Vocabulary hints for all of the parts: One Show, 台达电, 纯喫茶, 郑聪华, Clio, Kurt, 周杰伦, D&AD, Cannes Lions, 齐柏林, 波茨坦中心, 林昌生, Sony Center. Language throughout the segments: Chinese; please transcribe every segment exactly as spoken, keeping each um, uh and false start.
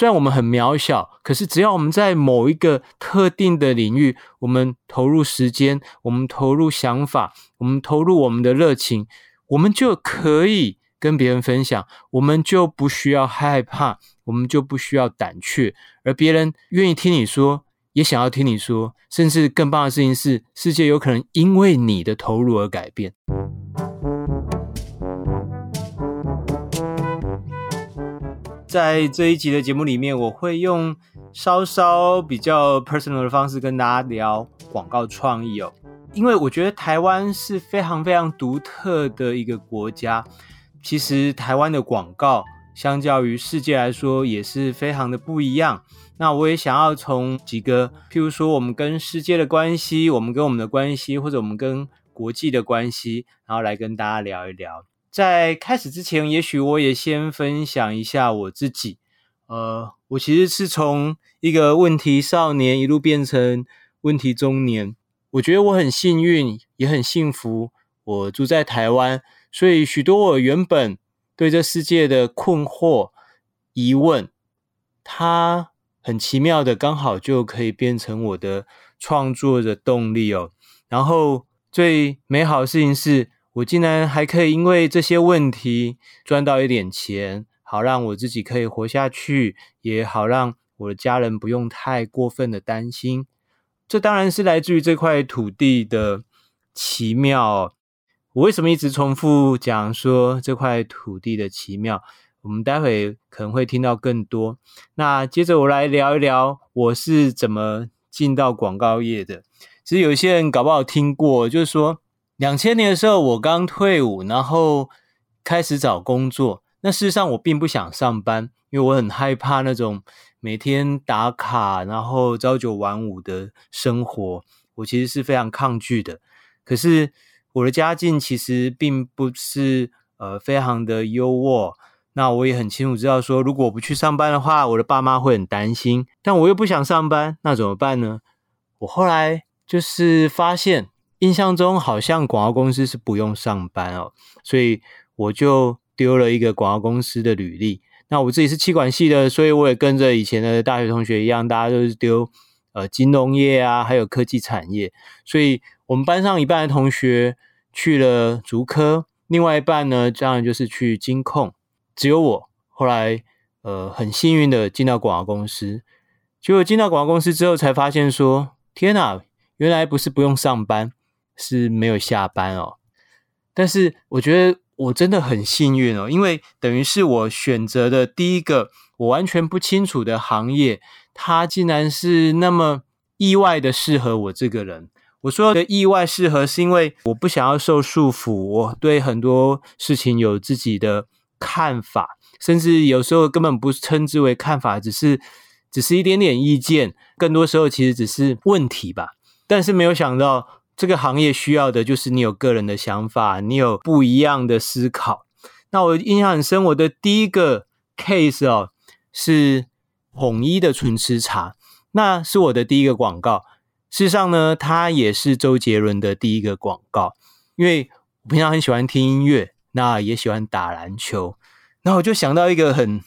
虽然我们很渺小，可是只要我们在某一个特定的领域，我们投入时间，我们投入想法，我们投入我们的热情，我们就可以跟别人分享，我们就不需要害怕，我们就不需要胆怯，而别人愿意听你说，也想要听你说，甚至更棒的事情是，世界有可能因为你的投入而改变。在这一集的节目里面，我会用稍稍比较 personal 的方式跟大家聊广告创意哦，因为我觉得台湾是非常非常独特的一个国家。其实台湾的广告相较于世界来说也是非常的不一样。那我也想要从几个，譬如说我们跟世界的关系，我们跟我们的关系，或者我们跟国际的关系，然后来跟大家聊一聊。在开始之前，也许我也先分享一下我自己。呃，我其实是从一个问题少年一路变成问题中年。我觉得我很幸运，也很幸福，我住在台湾，所以许多我原本对这世界的困惑、疑问，它很奇妙的刚好就可以变成我的创作的动力哦。然后最美好的事情是，我竟然还可以因为这些问题赚到一点钱，好让我自己可以活下去，也好让我的家人不用太过分的担心。这当然是来自于这块土地的奇妙哦。我为什么一直重复讲说这块土地的奇妙？我们待会可能会听到更多。那接着我来聊一聊我是怎么进到广告业的。其实有些人搞不好听过，就是说两千年的时候我刚退伍，然后开始找工作。那事实上我并不想上班，因为我很害怕那种每天打卡然后朝九晚五的生活，我其实是非常抗拒的。可是我的家境其实并不是呃非常的优渥，那我也很清楚知道说，如果我不去上班的话，我的爸妈会很担心，但我又不想上班，那怎么办呢？我后来就是发现，印象中好像广告公司是不用上班哦，所以我就丢了一个广告公司的履历。那我自己是企管系的，所以我也跟着以前的大学同学一样，大家都是丢呃金融业啊，还有科技产业，所以我们班上一半的同学去了竹科，另外一半呢，当然就是去金控。只有我后来呃很幸运的进到广告公司。结果进到广告公司之后才发现说，天啊，原来不是不用上班，是没有下班哦。但是我觉得我真的很幸运哦，因为等于是我选择的第一个我完全不清楚的行业，它竟然是那么意外的适合我这个人。我说的意外适合是因为我不想要受束缚，我对很多事情有自己的看法，甚至有时候根本不称之为看法，只是只是一点点意见，更多时候其实只是问题吧。但是没有想到这个行业需要的就是你有个人的想法，你有不一样的思考。那我印象很深，我的第一个 case 哦，是统一的纯喫茶，那是我的第一个广告。事实上呢，它也是周杰伦的第一个广告，因为我平常很喜欢听音乐，那也喜欢打篮球，然后我就想到一个很，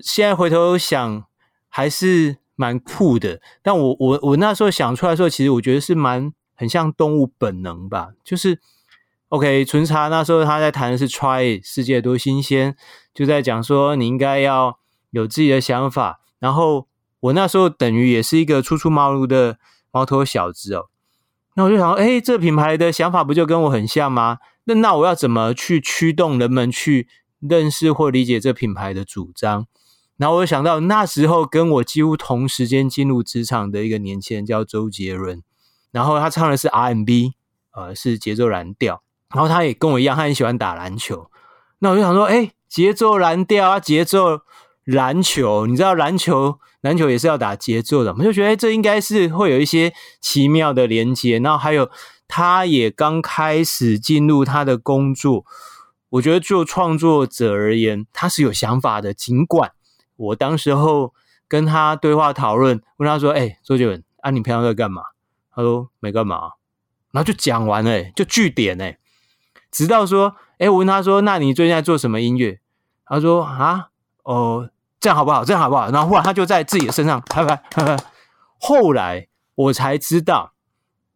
现在回头想还是蛮酷的，但我我我那时候想出来的时候，其实我觉得是蛮很像动物本能吧，就是 OK 纯茶那时候他在谈的是 try it, 世界多新鲜，就在讲说你应该要有自己的想法，然后我那时候等于也是一个初出茅庐的毛头小子哦，那我就想诶，这品牌的想法不就跟我很像吗？那那我要怎么去驱动人们去认识或理解这品牌的主张？然后我就想到那时候跟我几乎同时间进入职场的一个年轻人叫周杰伦，然后他唱的是 R and B， 呃，是节奏蓝调，然后他也跟我一样，他很喜欢打篮球。那我就想说诶，节奏蓝调啊，节奏篮球，你知道篮球篮球也是要打节奏的，我就觉得诶，这应该是会有一些奇妙的连结。然后还有他也刚开始进入他的工作，我觉得就创作者而言，他是有想法的。尽管我当时候跟他对话讨论，问他说：“哎、欸，周杰伦啊，你平常在干嘛？”他说：“没干嘛。”然后就讲完了、欸，就句点哎、欸。直到说：“哎、欸，我问他说，那你最近在做什么音乐？”他说：“啊，哦、呃，这样好不好？这样好不好？然后忽然他就在自己的身上拍拍拍拍。后来我才知道，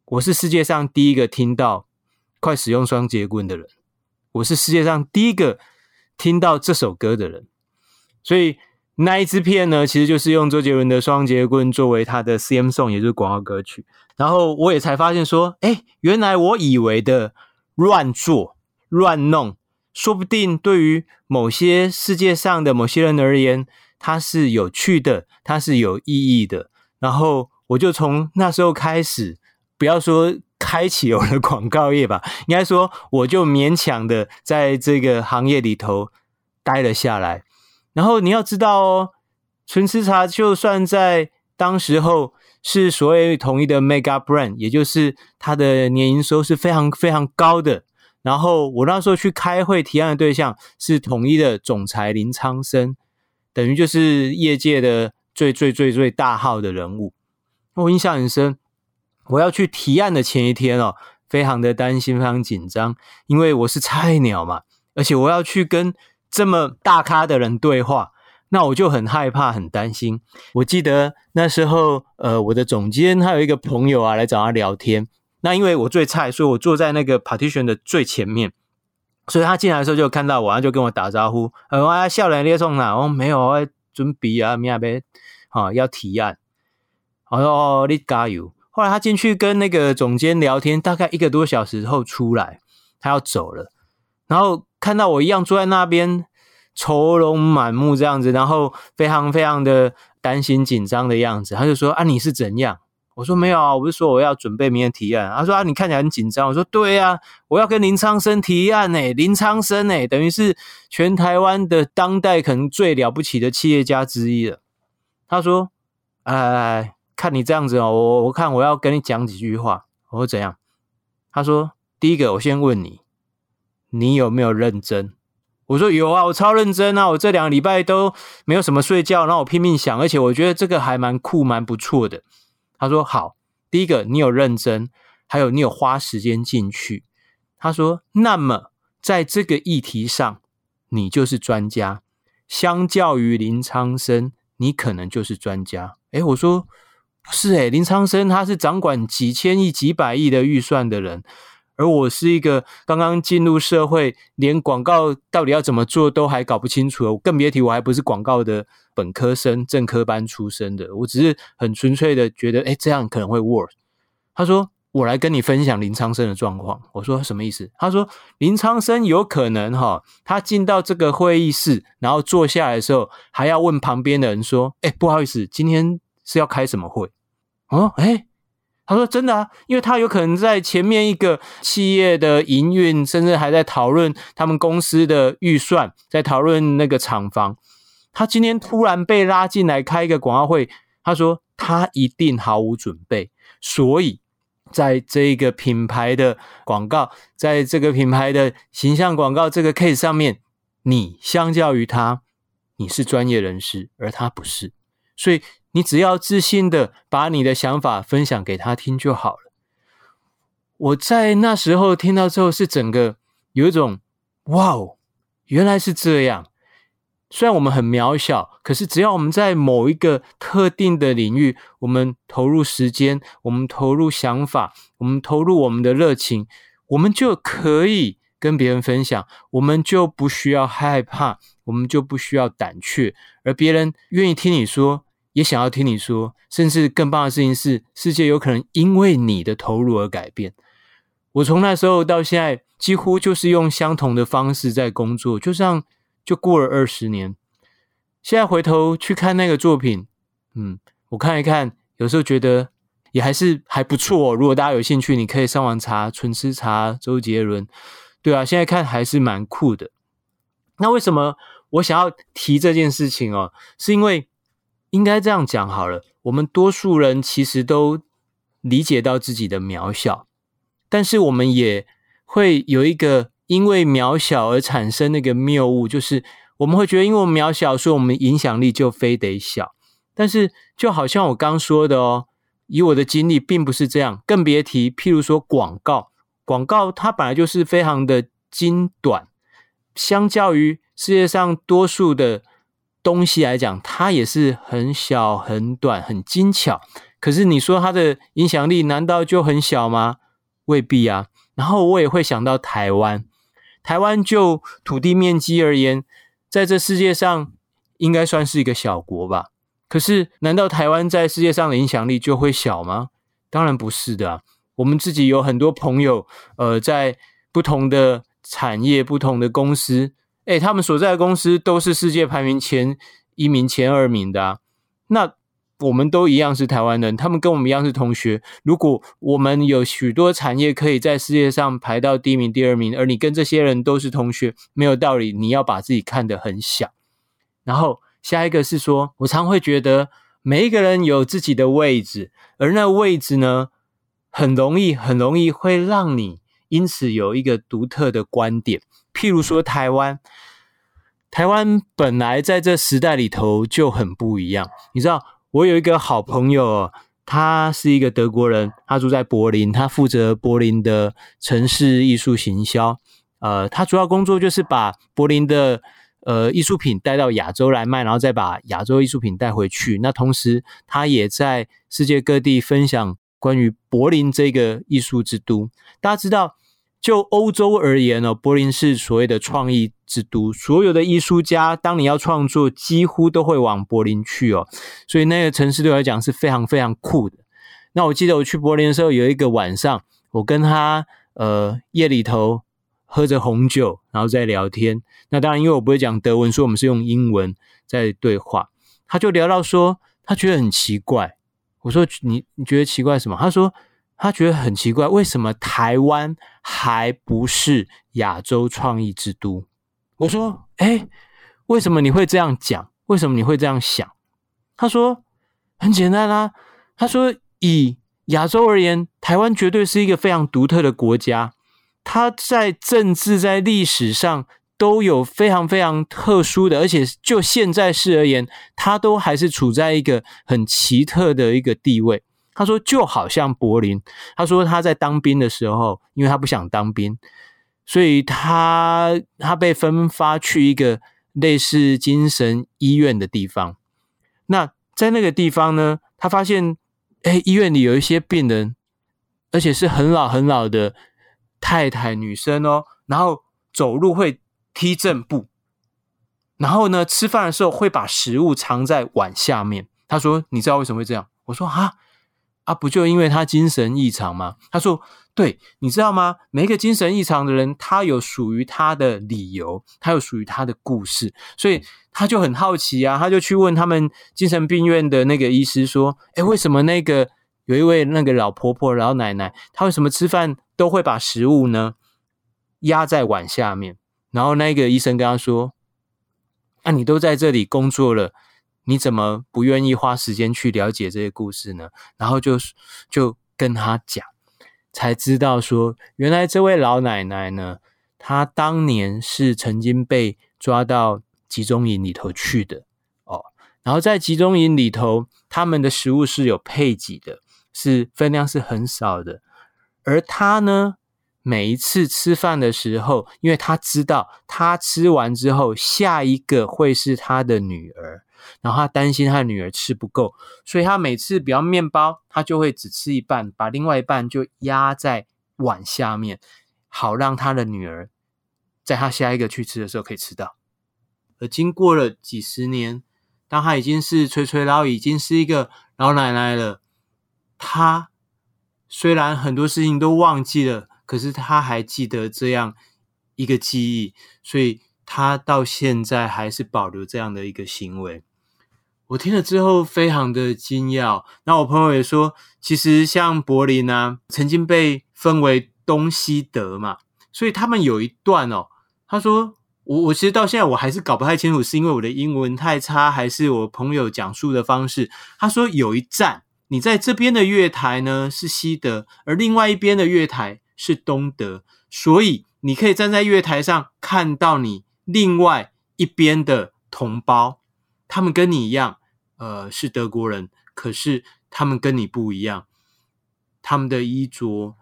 我是世界上第一个听到快使用双节棍的人，我是世界上第一个听到这首歌的人。所以那一支片呢，其实就是用周杰伦的双节棍作为他的 C M Song， 也就是广告歌曲。然后我也才发现说，诶，原来我以为的乱做乱弄，说不定对于某些世界上的某些人而言，它是有趣的，它是有意义的。然后我就从那时候开始，不要说开启我的广告业吧，应该说我就勉强的在这个行业里头待了下来。然后你要知道哦，纯喫茶就算在当时候是所谓统一的 mega brand， 也就是它的年营收是非常非常高的。然后我那时候去开会提案的对象是统一的总裁林昌生，等于就是业界的最最最最大号的人物。我印象很深，我要去提案的前一天哦，非常的担心，非常紧张，因为我是菜鸟嘛，而且我要去跟这么大咖的人对话，那我就很害怕很担心。我记得那时候呃，我的总监他有一个朋友啊来找他聊天，那因为我最菜，所以我坐在那个 partition 的最前面，所以他进来的时候就看到我，他就跟我打招呼，呃，我笑脸列送哪，我没有，我准备啊，明天要提案，我说哦，你加油。后来他进去跟那个总监聊天，大概一个多小时后出来，他要走了，然后看到我一样坐在那边愁容满目这样子，然后非常非常的担心紧张的样子，他就说啊，你是怎样？我说没有啊，我不是说我要准备明天提案。他说啊，你看起来很紧张。我说对啊，我要跟林昌生提案欸，林昌生欸，等于是全台湾的当代可能最了不起的企业家之一了。他说哎，看你这样子哦，我我看我要跟你讲几句话。我说怎样？他说第一个我先问你，你有没有认真？我说有啊，我超认真啊，我这两个礼拜都没有什么睡觉，然后我拼命想，而且我觉得这个还蛮酷蛮不错的。他说好，第一个你有认真，还有你有花时间进去。他说那么在这个议题上你就是专家，相较于林昌生你可能就是专家。诶，我说不是诶，林昌生他是掌管几千亿几百亿的预算的人，而我是一个刚刚进入社会，连广告到底要怎么做都还搞不清楚了，我更别提我还不是广告的本科生正科班出身的，我只是很纯粹的觉得诶这样可能会 work。 他说我来跟你分享林昌生的状况。我说什么意思？他说林昌生有可能齁，他进到这个会议室然后坐下来的时候还要问旁边的人说诶不好意思，今天是要开什么会哦？诶他说真的啊，因为他有可能在前面一个企业的营运，甚至还在讨论他们公司的预算，在讨论那个厂房，他今天突然被拉进来开一个广告会，他说他一定毫无准备，所以在这个品牌的广告，在这个品牌的形象广告这个 case 上面，你相较于他你是专业人士，而他不是，所以你只要自信的把你的想法分享给他听就好了。我在那时候听到之后是整个有一种哇哦，原来是这样。虽然我们很渺小，可是只要我们在某一个特定的领域，我们投入时间，我们投入想法，我们投入我们的热情，我们就可以跟别人分享，我们就不需要害怕，我们就不需要胆怯，而别人愿意听你说，也想要听你说，甚至更棒的事情是，世界有可能因为你的投入而改变。我从那时候到现在，几乎就是用相同的方式在工作，就像就过了二十年。现在回头去看那个作品，嗯，我看一看，有时候觉得也还是还不错哦。如果大家有兴趣，你可以上网查纯喫茶周杰伦，对啊，现在看还是蛮酷的。那为什么我想要提这件事情哦？是因为应该这样讲好了，我们多数人其实都理解到自己的渺小，但是我们也会有一个因为渺小而产生那个谬误，就是我们会觉得因为我们渺小，所以我们影响力就非得小。但是就好像我刚说的哦，以我的经历并不是这样，更别提譬如说广告，广告它本来就是非常的精短，相较于世界上多数的东西来讲，它也是很小很短很精巧，可是你说它的影响力难道就很小吗？未必啊。然后我也会想到台湾，台湾就土地面积而言，在这世界上应该算是一个小国吧，可是难道台湾在世界上的影响力就会小吗？当然不是的啊。我们自己有很多朋友呃，在不同的产业不同的公司，诶，他们所在的公司都是世界排名前一名前二名的啊。那我们都一样是台湾人，他们跟我们一样是同学，如果我们有许多产业可以在世界上排到第一名第二名，而你跟这些人都是同学，没有道理你要把自己看得很小。然后下一个是说，我常会觉得每一个人有自己的位置，而那位置呢，很容易很容易会让你因此有一个独特的观点。譬如说台湾，台湾本来在这时代里头就很不一样，你知道我有一个好朋友、哦、他是一个德国人，他住在柏林，他负责柏林的城市艺术行销。呃，他主要工作就是把柏林的呃艺术品带到亚洲来卖，然后再把亚洲艺术品带回去。那同时他也在世界各地分享关于柏林这个艺术之都。大家知道就欧洲而言、哦、柏林是所谓的创意之都，所有的艺术家当你要创作几乎都会往柏林去哦，所以那个城市对我来讲是非常非常酷的。那我记得我去柏林的时候，有一个晚上我跟他呃夜里头喝着红酒然后在聊天，那当然因为我不会讲德文，所以我们是用英文在对话。他就聊到说他觉得很奇怪，我说你你觉得奇怪什么？他说他觉得很奇怪，为什么台湾还不是亚洲创意之都？我说诶，为什么你会这样讲？为什么你会这样想？他说很简单啊，他说以亚洲而言，台湾绝对是一个非常独特的国家，它在政治在历史上都有非常非常特殊的，而且就现在事而言，它都还是处在一个很奇特的一个地位。他说就好像柏林，他说他在当兵的时候，因为他不想当兵，所以他他被分发去一个类似精神医院的地方。那在那个地方呢，他发现诶，医院里有一些病人，而且是很老很老的太太女生哦，然后走路会踢正步，然后呢吃饭的时候会把食物藏在碗下面。他说你知道为什么会这样？我说啊啊，不就因为他精神异常吗？他说对，你知道吗，每一个精神异常的人，他有属于他的理由，他有属于他的故事，所以他就很好奇啊，他就去问他们精神病院的那个医师说，诶，为什么那个有一位那个老婆婆老奶奶，她为什么吃饭都会把食物呢压在碗下面？然后那个医生跟他说，啊，你都在这里工作了，你怎么不愿意花时间去了解这些故事呢？然后就就跟他讲，才知道说原来这位老奶奶呢，她当年是曾经被抓到集中营里头去的哦。然后在集中营里头，他们的食物是有配给的，是分量是很少的。而她呢，每一次吃饭的时候，因为她知道她吃完之后下一个会是她的女儿，然后他担心他的女儿吃不够，所以他每次比方面包他就会只吃一半，把另外一半就压在碗下面，好让他的女儿在他下一个去吃的时候可以吃到。而经过了几十年，当他已经是垂垂老矣，已经是一个老奶奶了，他虽然很多事情都忘记了，可是他还记得这样一个记忆，所以他到现在还是保留这样的一个行为。我听了之后非常的惊讶。那我朋友也说，其实像柏林啊，曾经被分为东西德嘛，所以他们有一段哦，他说我我其实到现在我还是搞不太清楚，是因为我的英文太差，还是我朋友讲述的方式。他说有一站，你在这边的月台呢是西德，而另外一边的月台是东德，所以你可以站在月台上看到你另外一边的同胞，他们跟你一样呃，是德国人，可是他们跟你不一样，他们的衣着，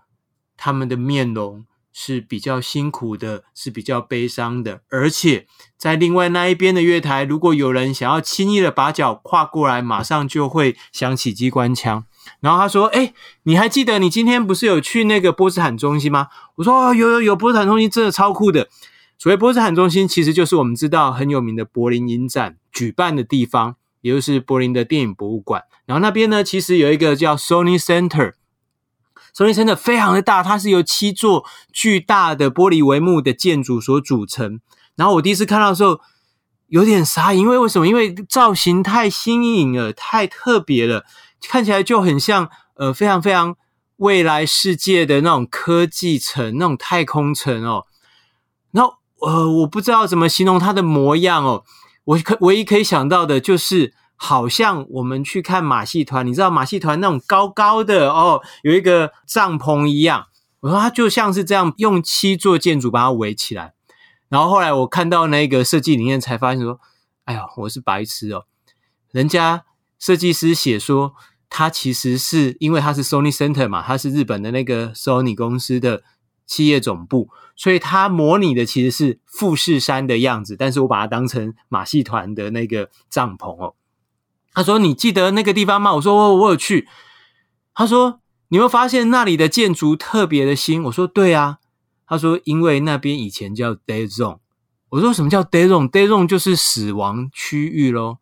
他们的面容是比较辛苦的，是比较悲伤的。而且在另外那一边的月台，如果有人想要轻易的把脚跨过来，马上就会响起机关枪。然后他说，诶，你还记得你今天不是有去那个波茨坦中心吗？我说，哦，有有有，波茨坦中心真的超酷的。所谓波茨坦中心，其实就是我们知道很有名的柏林影展举办的地方，也就是柏林的电影博物馆。然后那边呢，其实有一个叫 Sony Center， Sony Center 非常的大，它是由七座巨大的玻璃帷幕的建筑所组成。然后我第一次看到的时候有点傻眼，因为为什么？因为造型太新颖了，太特别了，看起来就很像呃非常非常未来世界的那种科技城，那种太空城哦。然后呃我不知道怎么形容它的模样哦。我可唯一可以想到的就是好像我们去看马戏团，你知道马戏团那种高高的哦，有一个帐篷一样，我说它就像是这样用七座建筑把它围起来。然后后来我看到那个设计理念才发现说，哎呦，我是白痴哦。人家设计师写说它其实是因为它是 Sony Center 嘛，它是日本的那个 Sony 公司的企业总部，所以它模拟的其实是富士山的样子，但是我把它当成马戏团的那个帐篷哦。他说你记得那个地方吗？我说 我, 我有去。他说你会发现那里的建筑特别的新。我说对啊。他说因为那边以前叫 Dead Zone。我说什么叫 Dead Zone？ Dead Zone 就是死亡区域咯。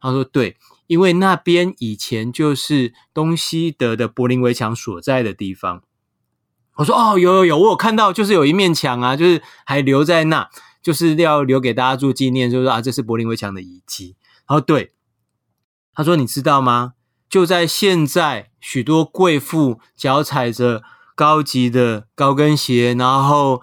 他说对，因为那边以前就是东西德的柏林围墙所在的地方。我说哦，有有有，我有看到，就是有一面墙啊，就是还留在那，就是要留给大家做纪念，就是啊，这是柏林围墙的遗迹。然后对，他说你知道吗？就在现在，许多贵妇脚踩着高级的高跟鞋，然后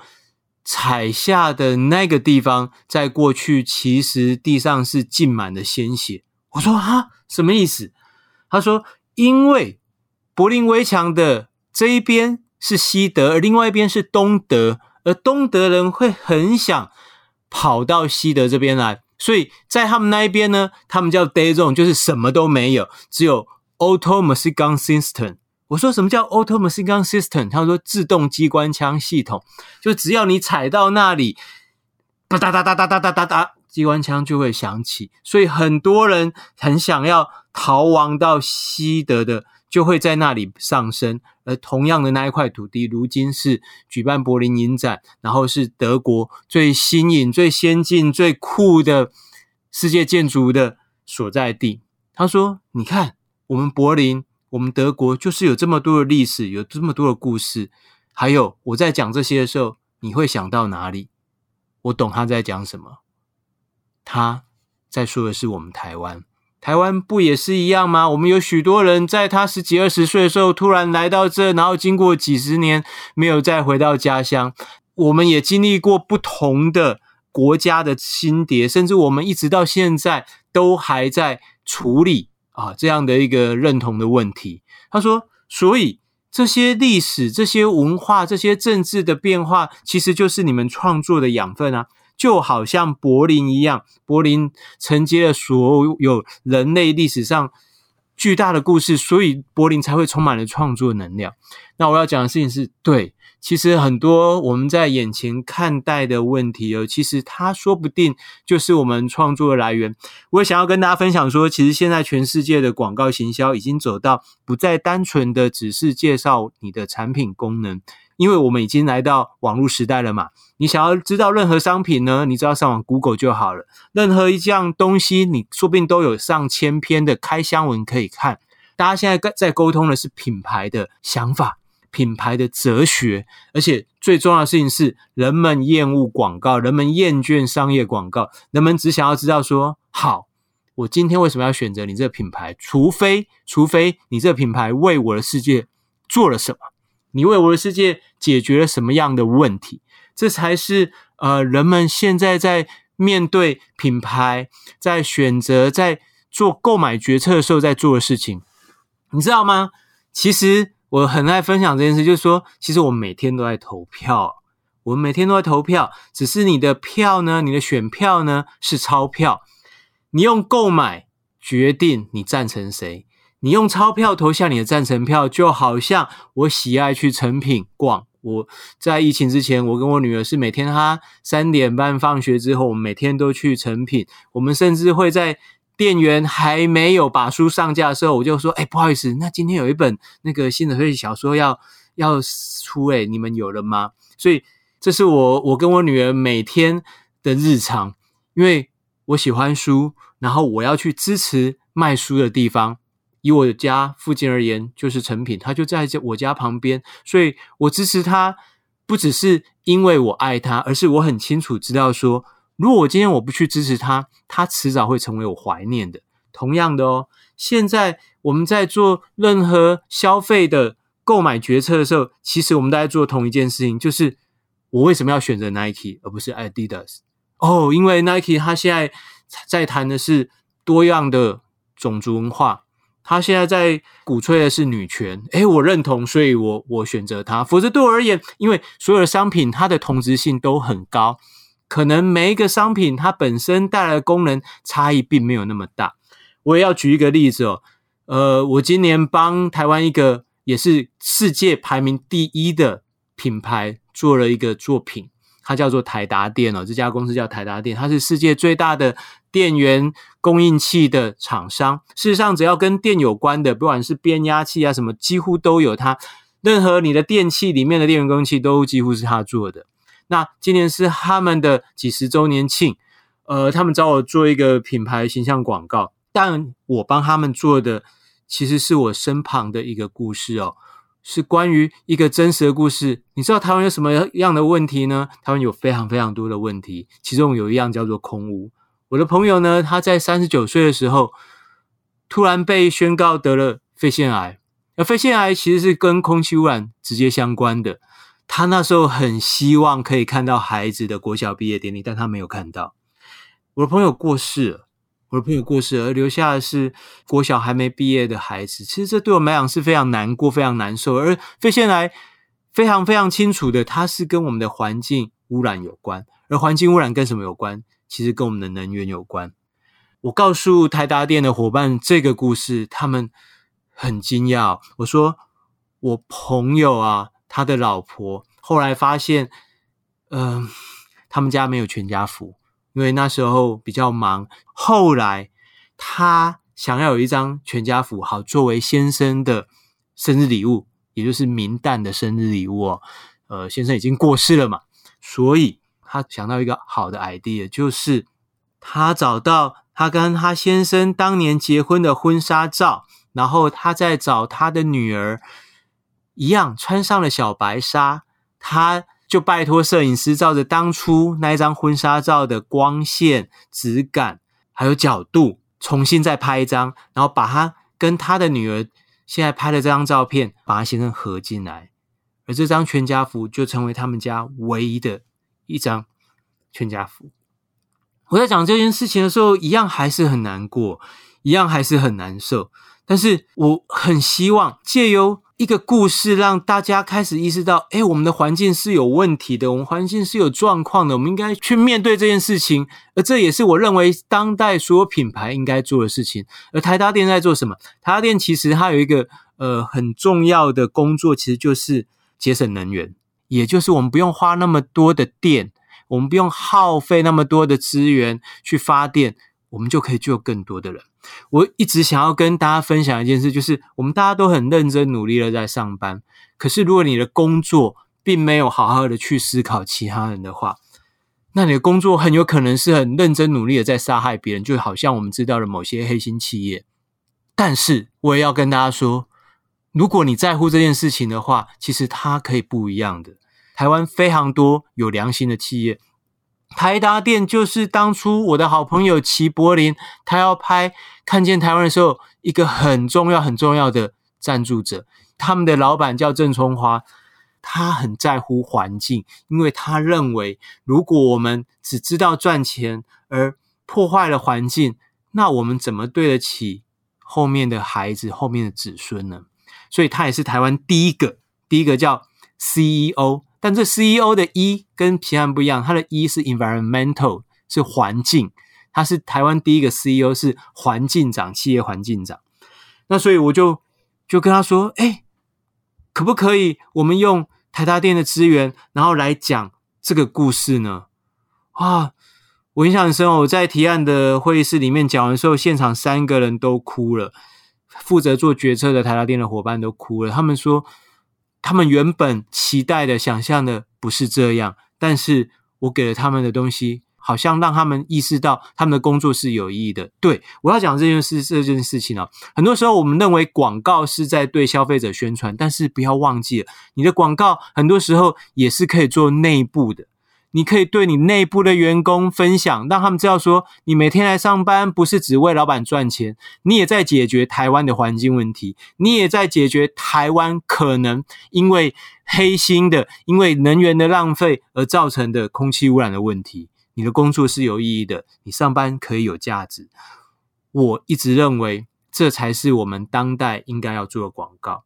踩下的那个地方，在过去其实地上是浸满了鲜血。我说啊，什么意思？他说因为柏林围墙的这一边是西德，而另外一边是东德，而东德人会很想跑到西德这边来，所以在他们那一边呢，他们叫 Day Zone， 就是什么都没有，只有 Auto Machine System。 我说什么叫 Auto Machine System？ 他说自动机关枪系统，就只要你踩到那里，哒哒哒哒哒哒哒哒哒，机关枪就会响起，所以很多人很想要逃亡到西德的就会在那里上升。而同样的那一块土地如今是举办柏林影展，然后是德国最新颖最先进最酷的世界建筑的所在地。他说你看我们柏林，我们德国就是有这么多的历史，有这么多的故事。还有我在讲这些的时候你会想到哪里？我懂他在讲什么，他在说的是我们台湾。台湾不也是一样吗？我们有许多人在他十几二十岁的时候突然来到这，然后经过几十年没有再回到家乡。我们也经历过不同的国家的新迭，甚至我们一直到现在都还在处理啊这样的一个认同的问题。他说，所以这些历史、这些文化、这些政治的变化，其实就是你们创作的养分啊。就好像柏林一样，柏林承接了所有人类历史上巨大的故事，所以柏林才会充满了创作能量。那我要讲的事情是，对，其实很多我们在眼前看待的问题哦，其实它说不定就是我们创作的来源。我也想要跟大家分享说，其实现在全世界的广告行销已经走到不再单纯的只是介绍你的产品功能，因为我们已经来到网络时代了嘛。你想要知道任何商品呢，你只要上网 Google 就好了。任何一项东西你说不定都有上千篇的开箱文可以看。大家现在在沟通的是品牌的想法，品牌的哲学，而且最重要的事情是人们厌恶广告，人们厌倦商业广告，人们只想要知道说，好，我今天为什么要选择你这个品牌？除非除非你这个品牌为我的世界做了什么，你为我的世界解决了什么样的问题？这才是呃，人们现在在面对品牌、在选择、在做购买决策的时候在做的事情，你知道吗？其实我很爱分享这件事，就是说，其实我每天都在投票，我每天都在投票，只是你的票呢，你的选票呢是钞票，你用购买决定你赞成谁。你用钞票投下你的赞成票，就好像我喜爱去诚品逛，我在疫情之前，我跟我女儿是每天她三点半放学之后，我们每天都去诚品，我们甚至会在店员还没有把书上架的时候，我就说，哎、欸，不好意思，那今天有一本那个新的推理小说要要出、欸，哎，你们有了吗？所以这是我我跟我女儿每天的日常，因为我喜欢书，然后我要去支持卖书的地方。以我家附近而言，就是诚品，它就在我家旁边，所以我支持它，不只是因为我爱它，而是我很清楚知道说，如果我今天我不去支持它，它迟早会成为我怀念的。同样的哦，现在我们在做任何消费的购买决策的时候，其实我们都在做同一件事情，就是我为什么要选择 Nike 而不是 Adidas？ 哦，因为 Nike 它现在在谈的是多样的种族文化，他现在在鼓吹的是女权，诶，我认同，所以我我选择它。否则对我而言，因为所有的商品它的同质性都很高，可能每一个商品它本身带来的功能差异并没有那么大。我也要举一个例子哦，呃，我今年帮台湾一个也是世界排名第一的品牌做了一个作品，它叫做台达电哦，这家公司叫台达电，它是世界最大的电源供应器的厂商。事实上只要跟电有关的，不管是变压器啊什么，几乎都有它，任何你的电器里面的电源供应器都几乎是它做的。那今年是他们的几十周年庆，呃，他们找我做一个品牌形象广告，但我帮他们做的其实是我身旁的一个故事哦，是关于一个真实的故事。你知道台湾有什么样的问题呢？台湾有非常非常多的问题，其中有一样叫做空污。我的朋友呢，他在三十九岁的时候突然被宣告得了肺腺癌，而肺腺癌其实是跟空气污染直接相关的。他那时候很希望可以看到孩子的国小毕业典礼，但他没有看到。我的朋友过世了，我的朋友过世而留下的是国小还没毕业的孩子，其实这对我们来讲是非常难过非常难受。而肺腺癌非常非常清楚的，它是跟我们的环境污染有关，而环境污染跟什么有关？其实跟我们的能源有关。我告诉台达电的伙伴这个故事，他们很惊讶，我说我朋友啊，他的老婆后来发现嗯、呃，他们家没有全家福，因为那时候比较忙，后来他想要有一张全家福，好作为先生的生日礼物，也就是明旦的生日礼物哦。呃，先生已经过世了嘛，所以他想到一个好的 idea， 就是他找到他跟他先生当年结婚的婚纱照，然后他再找他的女儿一样穿上了小白纱，他就拜托摄影师照着当初那一张婚纱照的光线、质感还有角度重新再拍一张，然后把他跟他的女儿现在拍的这张照片把他先生合进来，而这张全家福就成为他们家唯一的一张全家福。我在讲这件事情的时候，一样还是很难过，一样还是很难受，但是我很希望借由一个故事让大家开始意识到，诶，我们的环境是有问题的，我们环境是有状况的，我们应该去面对这件事情。而这也是我认为当代所有品牌应该做的事情。而台达电在做什么？台达电其实它有一个呃很重要的工作，其实就是节省能源，也就是我们不用花那么多的电，我们不用耗费那么多的资源去发电，我们就可以救更多的人。我一直想要跟大家分享一件事，就是我们大家都很认真努力的在上班，可是如果你的工作并没有好好的去思考其他人的话，那你的工作很有可能是很认真努力的在杀害别人，就好像我们知道的某些黑心企业。但是我也要跟大家说，如果你在乎这件事情的话，其实它可以不一样的。台湾非常多有良心的企业，台达电就是当初我的好朋友齐柏林，他要拍《看见台湾》的时候，一个很重要很重要的赞助者。他们的老板叫郑聪华，他很在乎环境，因为他认为如果我们只知道赚钱而破坏了环境，那我们怎么对得起后面的孩子、后面的子孙呢？所以他也是台湾第一个第一个叫 C E O， 但这 C E O 的 E 跟平安不一样，他的 E 是 environmental， 是环境，他是台湾第一个 C E O 是环境长，企业环境长。那所以我就就跟他说，诶，可不可以我们用台达电的资源，然后来讲这个故事呢？啊，我印象很深哦，我在提案的会议室里面讲完之后，现场三个人都哭了，负责做决策的台达电的伙伴都哭了，他们说他们原本期待的想象的不是这样，但是我给了他们的东西好像让他们意识到他们的工作是有意义的。对，我要讲这件事这件事情啊，很多时候我们认为广告是在对消费者宣传，但是不要忘记了，你的广告很多时候也是可以做内部的，你可以对你内部的员工分享，让他们知道说你每天来上班不是只为老板赚钱，你也在解决台湾的环境问题，你也在解决台湾可能因为黑心的因为能源的浪费而造成的空气污染的问题。你的工作是有意义的，你上班可以有价值。我一直认为这才是我们当代应该要做的广告，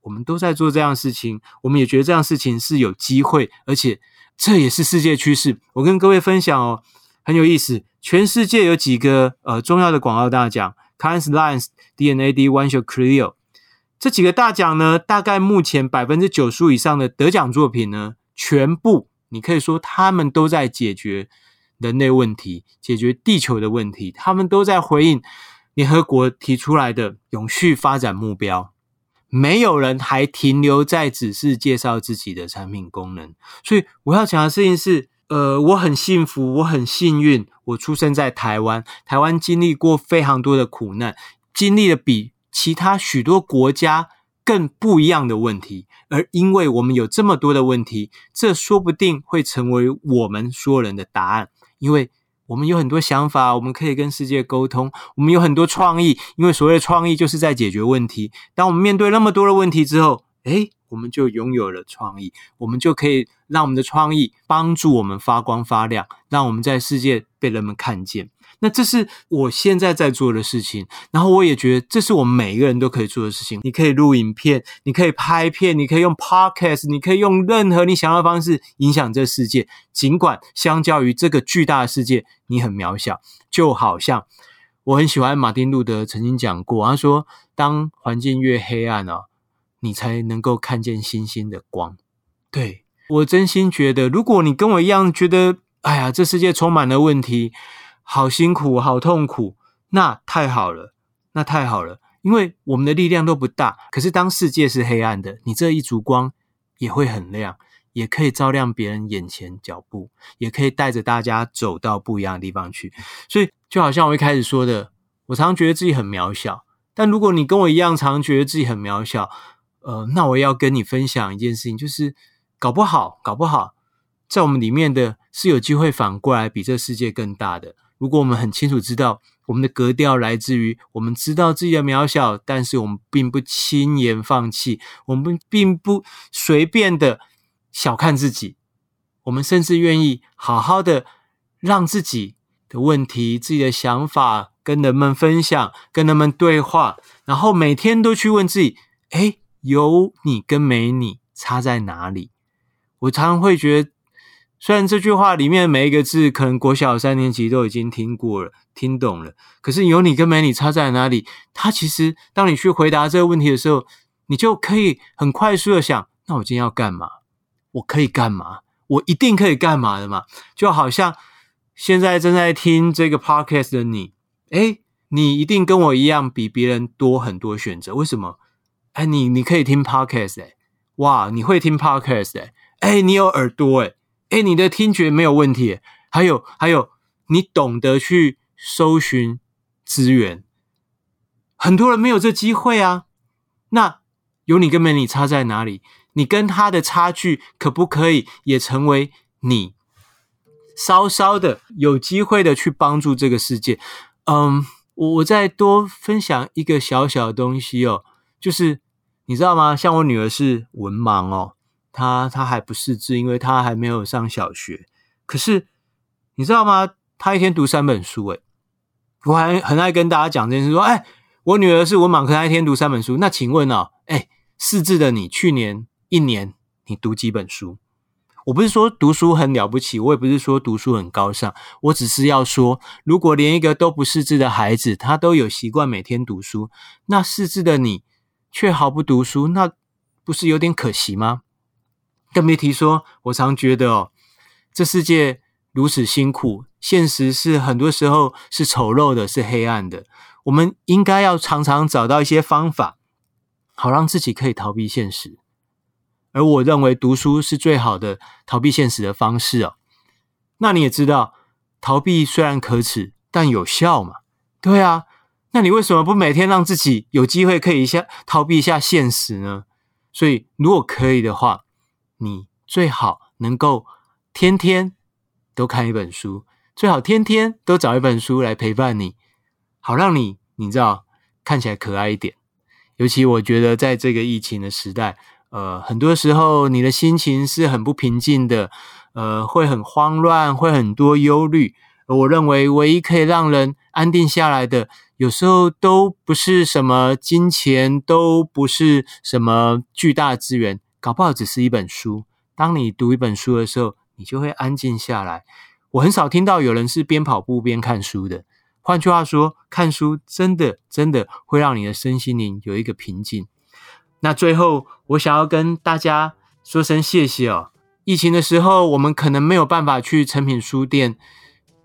我们都在做这样的事情，我们也觉得这样的事情是有机会，而且这也是世界趋势。我跟各位分享哦，很有意思，全世界有几个呃重要的广告大奖， Cannes Lions、 D and A D、 One Show、 Clio， 这几个大奖呢，大概目前 百分之九十 以上的得奖作品呢，全部你可以说他们都在解决人类问题，解决地球的问题，他们都在回应联合国提出来的永续发展目标。没有人还停留在只是介绍自己的产品功能。所以我要讲的事情是，呃，我很幸福，我很幸运，我出生在台湾，台湾经历过非常多的苦难，经历了比其他许多国家更不一样的问题，而因为我们有这么多的问题，这说不定会成为我们所有人的答案。因为我们有很多想法，我们可以跟世界沟通，我们有很多创意，因为所谓的创意就是在解决问题。当我们面对那么多的问题之后，诶，我们就拥有了创意，我们就可以让我们的创意帮助我们发光发亮，让我们在世界被人们看见。那这是我现在在做的事情，然后我也觉得这是我们每一个人都可以做的事情。你可以录影片，你可以拍片，你可以用 podcast， 你可以用任何你想要的方式影响这世界，尽管相较于这个巨大的世界你很渺小。就好像我很喜欢马丁路德曾经讲过，他说当环境越黑暗啊，你才能够看见星星的光。对，我真心觉得如果你跟我一样觉得哎呀，这世界充满了问题，好辛苦好痛苦，那太好了，那太好了，因为我们的力量都不大，可是当世界是黑暗的，你这一烛光也会很亮，也可以照亮别人眼前脚步，也可以带着大家走到不一样的地方去。所以就好像我一开始说的，我常常觉得自己很渺小，但如果你跟我一样常常觉得自己很渺小，呃，那我要跟你分享一件事情，就是搞不好搞不好在我们里面的是有机会反过来比这世界更大的。如果我们很清楚知道我们的格调来自于我们知道自己的渺小，但是我们并不轻言放弃，我们并不随便的小看自己，我们甚至愿意好好的让自己的问题自己的想法跟人们分享，跟人们对话，然后每天都去问自己，诶，有你跟没你差在哪里。我常常会觉得虽然这句话里面每一个字可能国小三年级都已经听过了听懂了，可是有你跟没你差在哪里，它其实当你去回答这个问题的时候，你就可以很快速的想，那我今天要干嘛，我可以干嘛，我一定可以干嘛的嘛。就好像现在正在听这个 podcast 的你，诶，你一定跟我一样比别人多很多选择，为什么？诶，你你可以听 podcast 诶，哇，你会听 podcast 诶，诶，你有耳朵诶，诶，你的听觉没有问题耶，还有还有你懂得去搜寻资源，很多人没有这机会啊。那有你跟没你差在哪里，你跟他的差距可不可以也成为你稍稍的有机会的去帮助这个世界。嗯，我我再多分享一个小小的东西哦，就是你知道吗，像我女儿是文盲哦，他他还不识字，因为他还没有上小学。可是你知道吗？他一天读三本书诶。我还很爱跟大家讲这件事，说：“哎，我女儿是文盲，可她一天读三本书。”那请问哦，哎，识字的你，去年一年你读几本书？我不是说读书很了不起，我也不是说读书很高尚，我只是要说，如果连一个都不识字的孩子，他都有习惯每天读书，那识字的你却毫不读书，那不是有点可惜吗？更别提说我常觉得哦，这世界如此辛苦，现实是很多时候是丑陋的，是黑暗的，我们应该要常常找到一些方法，好让自己可以逃避现实。而我认为读书是最好的逃避现实的方式哦。那你也知道，逃避虽然可耻，但有效嘛。对啊，那你为什么不每天让自己有机会可以一下逃避一下现实呢？所以如果可以的话，你最好能够天天都看一本书，最好天天都找一本书来陪伴你，好让你你知道看起来可爱一点。尤其我觉得在这个疫情的时代，呃，很多时候你的心情是很不平静的，呃，会很慌乱，会很多忧虑。而我认为唯一可以让人安定下来的，有时候都不是什么金钱，都不是什么巨大的资源，搞不好只是一本书。当你读一本书的时候，你就会安静下来。我很少听到有人是边跑步边看书的。换句话说，看书真的真的会让你的身心灵有一个平静。那最后我想要跟大家说声谢谢哦。疫情的时候我们可能没有办法去诚品书店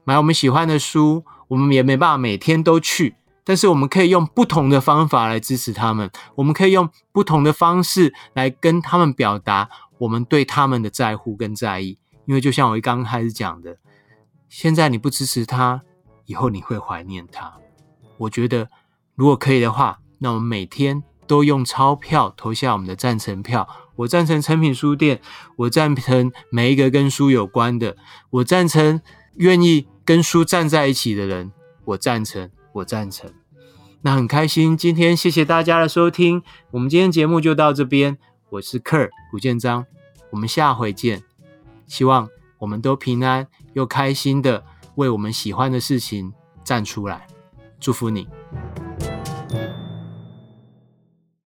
买我们喜欢的书，我们也没办法每天都去，但是我们可以用不同的方法来支持他们，我们可以用不同的方式来跟他们表达我们对他们的在乎跟在意。因为就像我刚开始讲的，现在你不支持他，以后你会怀念他。我觉得如果可以的话，那我们每天都用钞票投下我们的赞成票。我赞成诚品书店，我赞成每一个跟书有关的，我赞成愿意跟书站在一起的人，我赞成，我赞成。那很开心，今天谢谢大家的收听，我们今天节目就到这边。我是 Kurt 古建章，我们下回见。希望我们都平安又开心的为我们喜欢的事情站出来。祝福你。